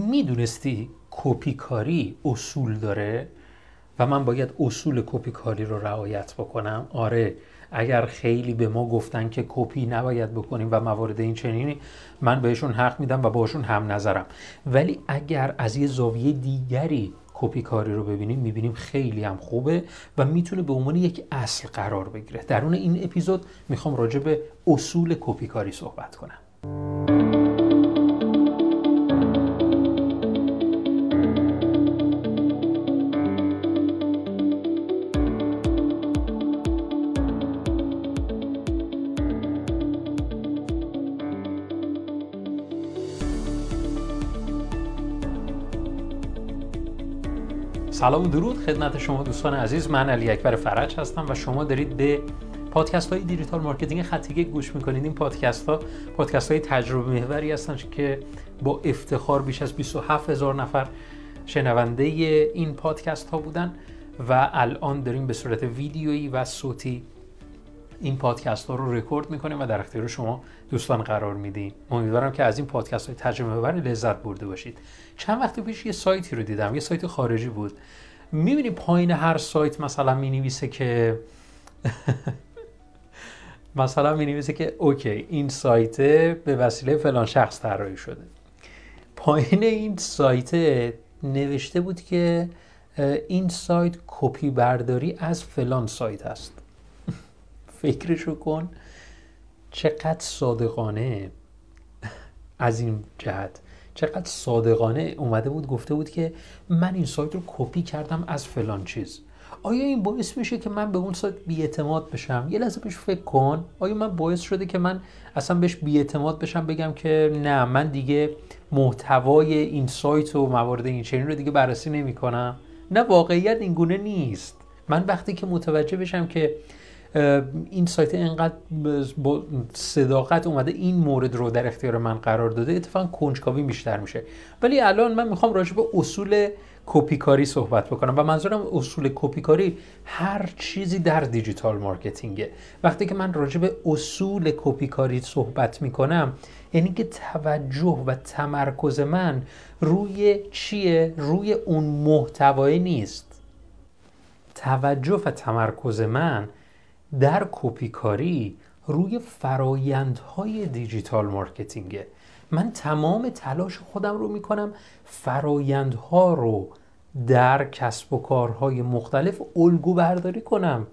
میدونستی کپی کاری اصول داره و من باید اصول کپی کاری رو رعایت بکنم؟ آره، اگر خیلی به ما گفتن که کپی نباید بکنیم و موارد این چنینی، من بهشون حق میدم و باشون هم نظرم. ولی اگر از یه زاویه دیگری کپی کاری رو ببینیم، میبینیم خیلی هم خوبه و میتونه به عنوان یک اصل قرار بگیره. درون این اپیزود میخوام راجع به اصول کپی کاری صحبت کنم. سلام و درود خدمت شما دوستان عزیز، من علی اکبر فرج هستم و شما دارید به پادکست های دیجیتال مارکتینگ خط یک گوش میکنید. این پادکست های تجربه محوری هستن که با افتخار بیش از 27000 نفر شنونده این پادکست ها بودن و الان داریم به صورت ویدیویی و صوتی این پادکست ها رو رکورد میکنیم و در اختیار شما دوستان قرار میدیم. امیدوارم که از این پادکست های تجربه محور لذت برده باشید. چند وقت پیش یه سایتی رو دیدم، یه سایت خارجی بود. میبینی پایین هر سایت مثلا مینویسه که مثلا مینویسه که اوکی این سایت به وسیله فلان شخص طراحی شده. پایین این سایت نوشته بود که این سایت کپی برداری از فلان سایت است. فکرشو کن چقدر صادقانه، از این جهت چقدر صادقانه اومده بود گفته بود که من این سایت رو کپی کردم از فلان چیز. آیا این باعث میشه که من به اون سایت بی‌اعتماد بشم؟ یه لحظه بهش فکر کن. آیا من باعث شده که من اصلا بهش بی‌اعتماد بشم، بگم که نه من دیگه محتوای این سایت و موارد این چنین رو دیگه بررسی نمی‌کنم؟ نه، واقعیت این گونه نیست. من وقتی که متوجه بشم که این سایت اینقدر با صداقت اومده این مورد رو در اختیار من قرار داده، اتفاقا کنجکاوی بیشتر میشه. ولی الان من میخوام راجع به اصول کپی کاری صحبت بکنم و منظورم اصول کپی کاری هر چیزی در دیجیتال مارکتینگه. وقتی که من راجع به اصول کپی کاری صحبت میکنم، یعنی که توجه و تمرکز من روی چیه؟ روی اون محتوای نیست. توجه و تمرکز من در کپی کاری روی فرایندهای دیجیتال مارکتینگه. من تمام تلاش خودم رو میکنم فرایندها رو در کسب و کارهای مختلف الگو برداری کنم.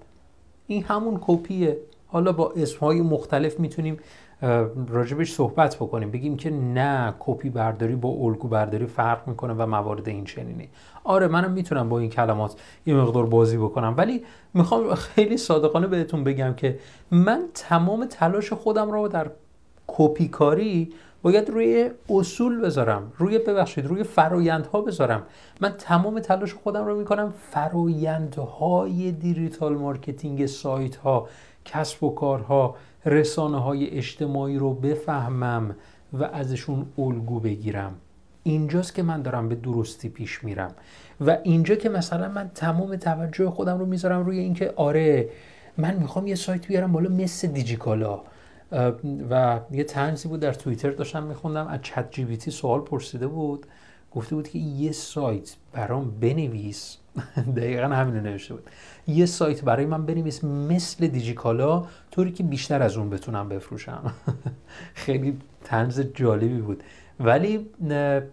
این همون کپیه. حالا با اسمهای مختلف میتونیم راجبش صحبت بکنیم، بگیم که نه کپی برداری با الگو برداری فرق میکنه و موارد این چنینی. آره منم میتونم با این کلمات یه مقدار بازی بکنم، ولی میخوام خیلی صادقانه بهتون بگم که من تمام تلاش خودم رو در کپی کاری باید روی اصول بذارم، روی فرایندها بذارم. من تمام تلاش خودم رو میکنم فرایندهای دیجیتال مارکتینگ، سایت ها، کسب و کارها، رسانه‌های اجتماعی رو بفهمم و ازشون الگو بگیرم. اینجاست که من دارم به درستی پیش میرم و اینجا که مثلا من تمام توجه خودم رو میذارم روی اینکه آره من میخوام یه سایت بیارم بالا مثل دیجیکالا. و یه طنزی بود در توییتر داشتم میخوندم، از چت جی پی تی سوال پرسیده بود، گفته بود که یه سایت برام بنویس. دقیقا همین نوشته بود، یه سایت برای من بنویس مثل دیجیکالا طوری که بیشتر از اون بتونم بفروشم. خیلی طنز جالبی بود. ولی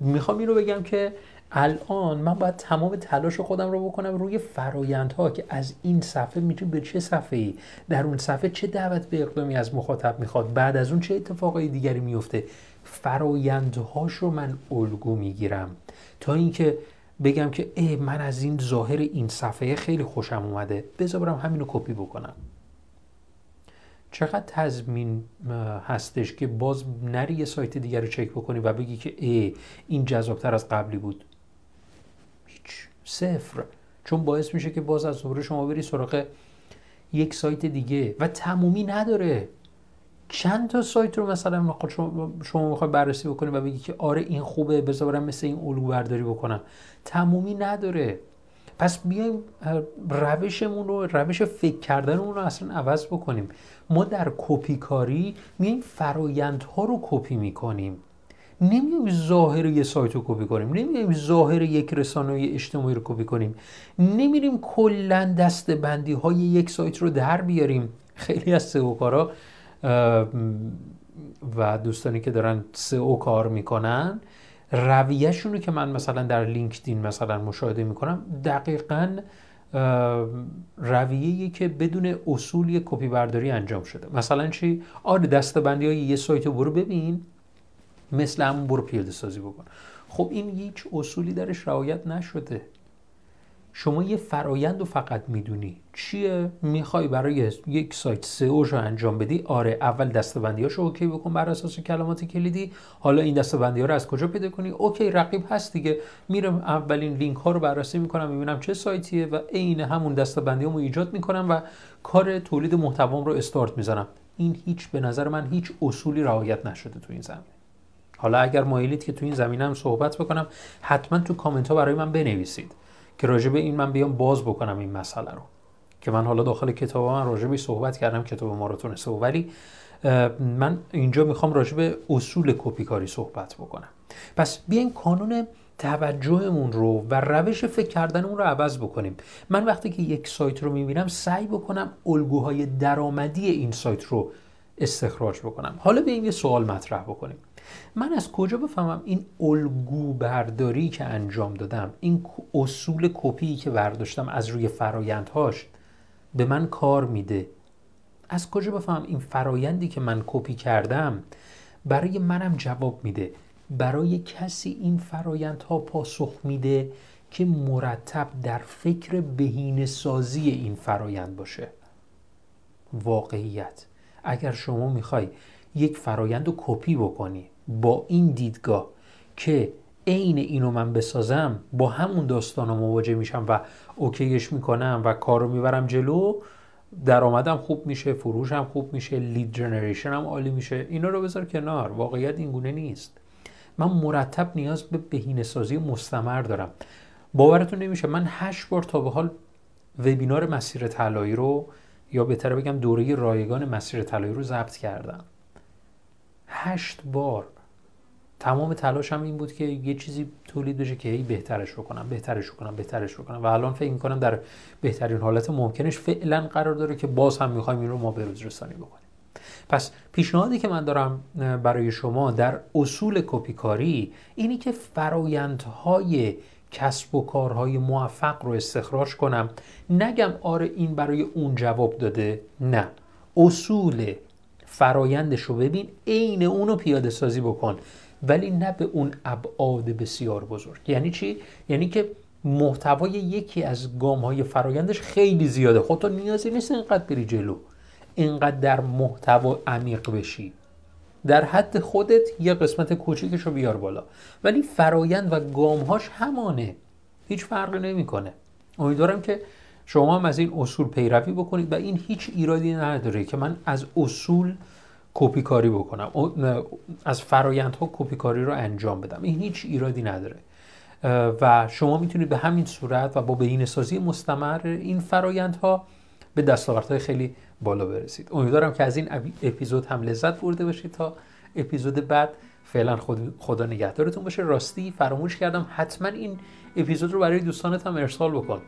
میخوام این رو بگم که الان من باید تمام تلاش خودم رو بکنم روی فرایندها که از این صفحه میتونم به چه صفحه‌ای، در اون صفحه چه دعوت به اقدامی از مخاطب میخواد، بعد از اون چه اتفاقای دیگری میفته، فرایندهاش رو من الگو میگیرم تا اینکه بگم که ای من از این ظاهر این صفحه خیلی خوشم اومده، بذار برم همینو کپی بکنم. چقدر تضمین هستش که باز نری یه سایت دیگر رو چک بکنی و بگی که ای این جذابتر از قبلی بود؟ هیچ، صفر. چون باعث میشه که باز از دوباره شما بری سراغ یک سایت دیگه و تمومی نداره. چند تا سایت رو مثلا شما میخوای بررسی بکنی و بگی که آره این خوبه بذار برم مثل این الگو برداری بکنم، تمومی نداره. پس بیایم روشمون رو، روش فکر کردنمون رو اصلا عوض بکنیم. ما در کپی کاری میایم فرایندها رو کپی میکنیم، نمیایم ظاهر یه سایت رو کپی کنیم، نمیایم ظاهر یک رسانه اجتماعی رو کپی کنیم، نمیریم کلا دسته‌بندی‌های یک سایت رو در بیاریم. خیلی از سئو کارا و دوستانی که دارن سئو کار میکنن رویه‌شون رو که من مثلا در لینکدین مثلا مشاهده میکنم دقیقاً رویه‌ای که بدون اصول یک کپی برداری انجام شده. مثلا چی؟ آره دسته‌بندی‌های یه سایت رو برو ببین، مثل همون برو پیاده سازی بکن. خب این هیچ اصولی درش رعایت نشده. شما یه فرایند رو فقط میدونی چیه؟ میخوای برای یک سایت سئو رو انجام بدی؟ آره اول دسته‌بندی‌هاش رو اوکی بکن بر اساس کلمات کلیدی. حالا این دسته‌بندی‌ها رو از کجا پیدا کنی؟ اوکی رقیب هست دیگه، میرم اولین لینک ها رو بررسی میکنم میبینم چه سایتیه و عین همون دسته‌بندی‌هامو ایجاد میکنم و کار تولید محتوام رو استارت میزنم. این هیچ به نظر من هیچ اصولی رعایت نشده تو این زمینه. حالا اگر مایلید که تو این زمینه هم صحبت بکنم حتما تو کامنت ها برای من بنویسید که راجع به این من بیام باز بکنم این مسئله رو، که من حالا داخل کتاب من راجع بهش صحبت کردم، کتاب ماراتونسه، ولی من اینجا میخوام راجع به اصول کپی کاری صحبت بکنم. پس بیاین کانون توجهمون رو و روش فکر کردنمون رو عوض بکنیم. من وقتی که یک سایت رو میبینم سعی بکنم الگوهای درآمدی این سایت رو استخراج بکنم. حالا بیاین یه سوال مطرح بکنیم. من از کجا بفهمم این الگو برداری که انجام دادم، این اصول کپی که برداشتم از روی فرایندهاش به من کار میده؟ از کجا بفهمم این فرایندی که من کپی کردم برای منم جواب میده؟ برای کسی این فرایندها پاسخ میده که مرتب در فکر بهینه‌سازی این فرایند باشه. واقعیت اگر شما میخوای یک فرایند رو کپی بکنی با این دیدگاه که عین اینو من بسازم، با همون داستانا مواجه میشم و اوکیش میکنم و کارو میبرم جلو، درآمدم خوب میشه، فروشم خوب میشه، لید جنریشنم عالی میشه، اینا رو بذار کنار. واقعیت اینگونه نیست. من مرتب نیاز به بهینه‌سازی مستمر دارم. باورتون نمیشه من 8 بار تا به حال وبینار مسیر طلایی رو، یا بهتر بگم دوره رایگان مسیر طلایی رو ضبط کردم. 8 بار تمام تلاشم این بود که یه چیزی تولید بشه که هی بهترش رو کنم و الان فکر می‌کنم در بهترین حالت ممکنش فعلا قرار داره که باز هم می‌خوایم این رو ما به روز رسانی بکنیم. پس پیشنهادی که من دارم برای شما در اصول کپی کاری اینی که فرایندهای کسب و کارهای موفق رو استخراج کنم. نگم آره این برای اون جواب داده، نه، اصول فرایندش رو ببین، عین اونو پیاده سازی بکن، ولی نه به اون ابعاد بسیار بزرگ. یعنی چی؟ یعنی که محتوای یکی از گام‌های فرایندش خیلی زیاده، خودت نیازی نیست اینقدر بری جلو، اینقدر در محتوا عمیق بشی، در حد خودت یه قسمت کوچیکش رو بیار بالا، ولی فرایند و گام‌هاش همانه، هیچ فرقی نمی‌کنه. امیدوارم که شما هم از این اصول پیروی بکنید و این هیچ ایرادی نداره که من از اصول کپی کاری بکنم، از فرایندها کپی کاری رو انجام بدم، این هیچ ایرادی نداره و شما میتونید به همین صورت و با بهینه‌سازی مستمر این فرایندها به دستاوردهای خیلی بالا برسید. امیدوارم که از این اپیزود هم لذت برده باشید. تا اپیزود بعد فعلا خدا نگهدارتون باشه. راستی فراموش کردم، حتما این اپیزود رو برای دوستانت هم ارسال بکن.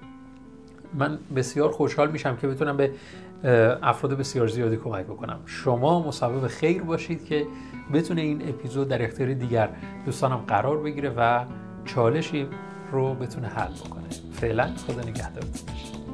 من بسیار خوشحال میشم که بتونم به افراد بسیار زیادی کمک بکنم. شما مسبب خیر باشید که بتونه این اپیزود در اختیار دیگر دوستانم قرار بگیره و چالشی رو بتونه حل بکنه. فعلا خدا نگهدارتون.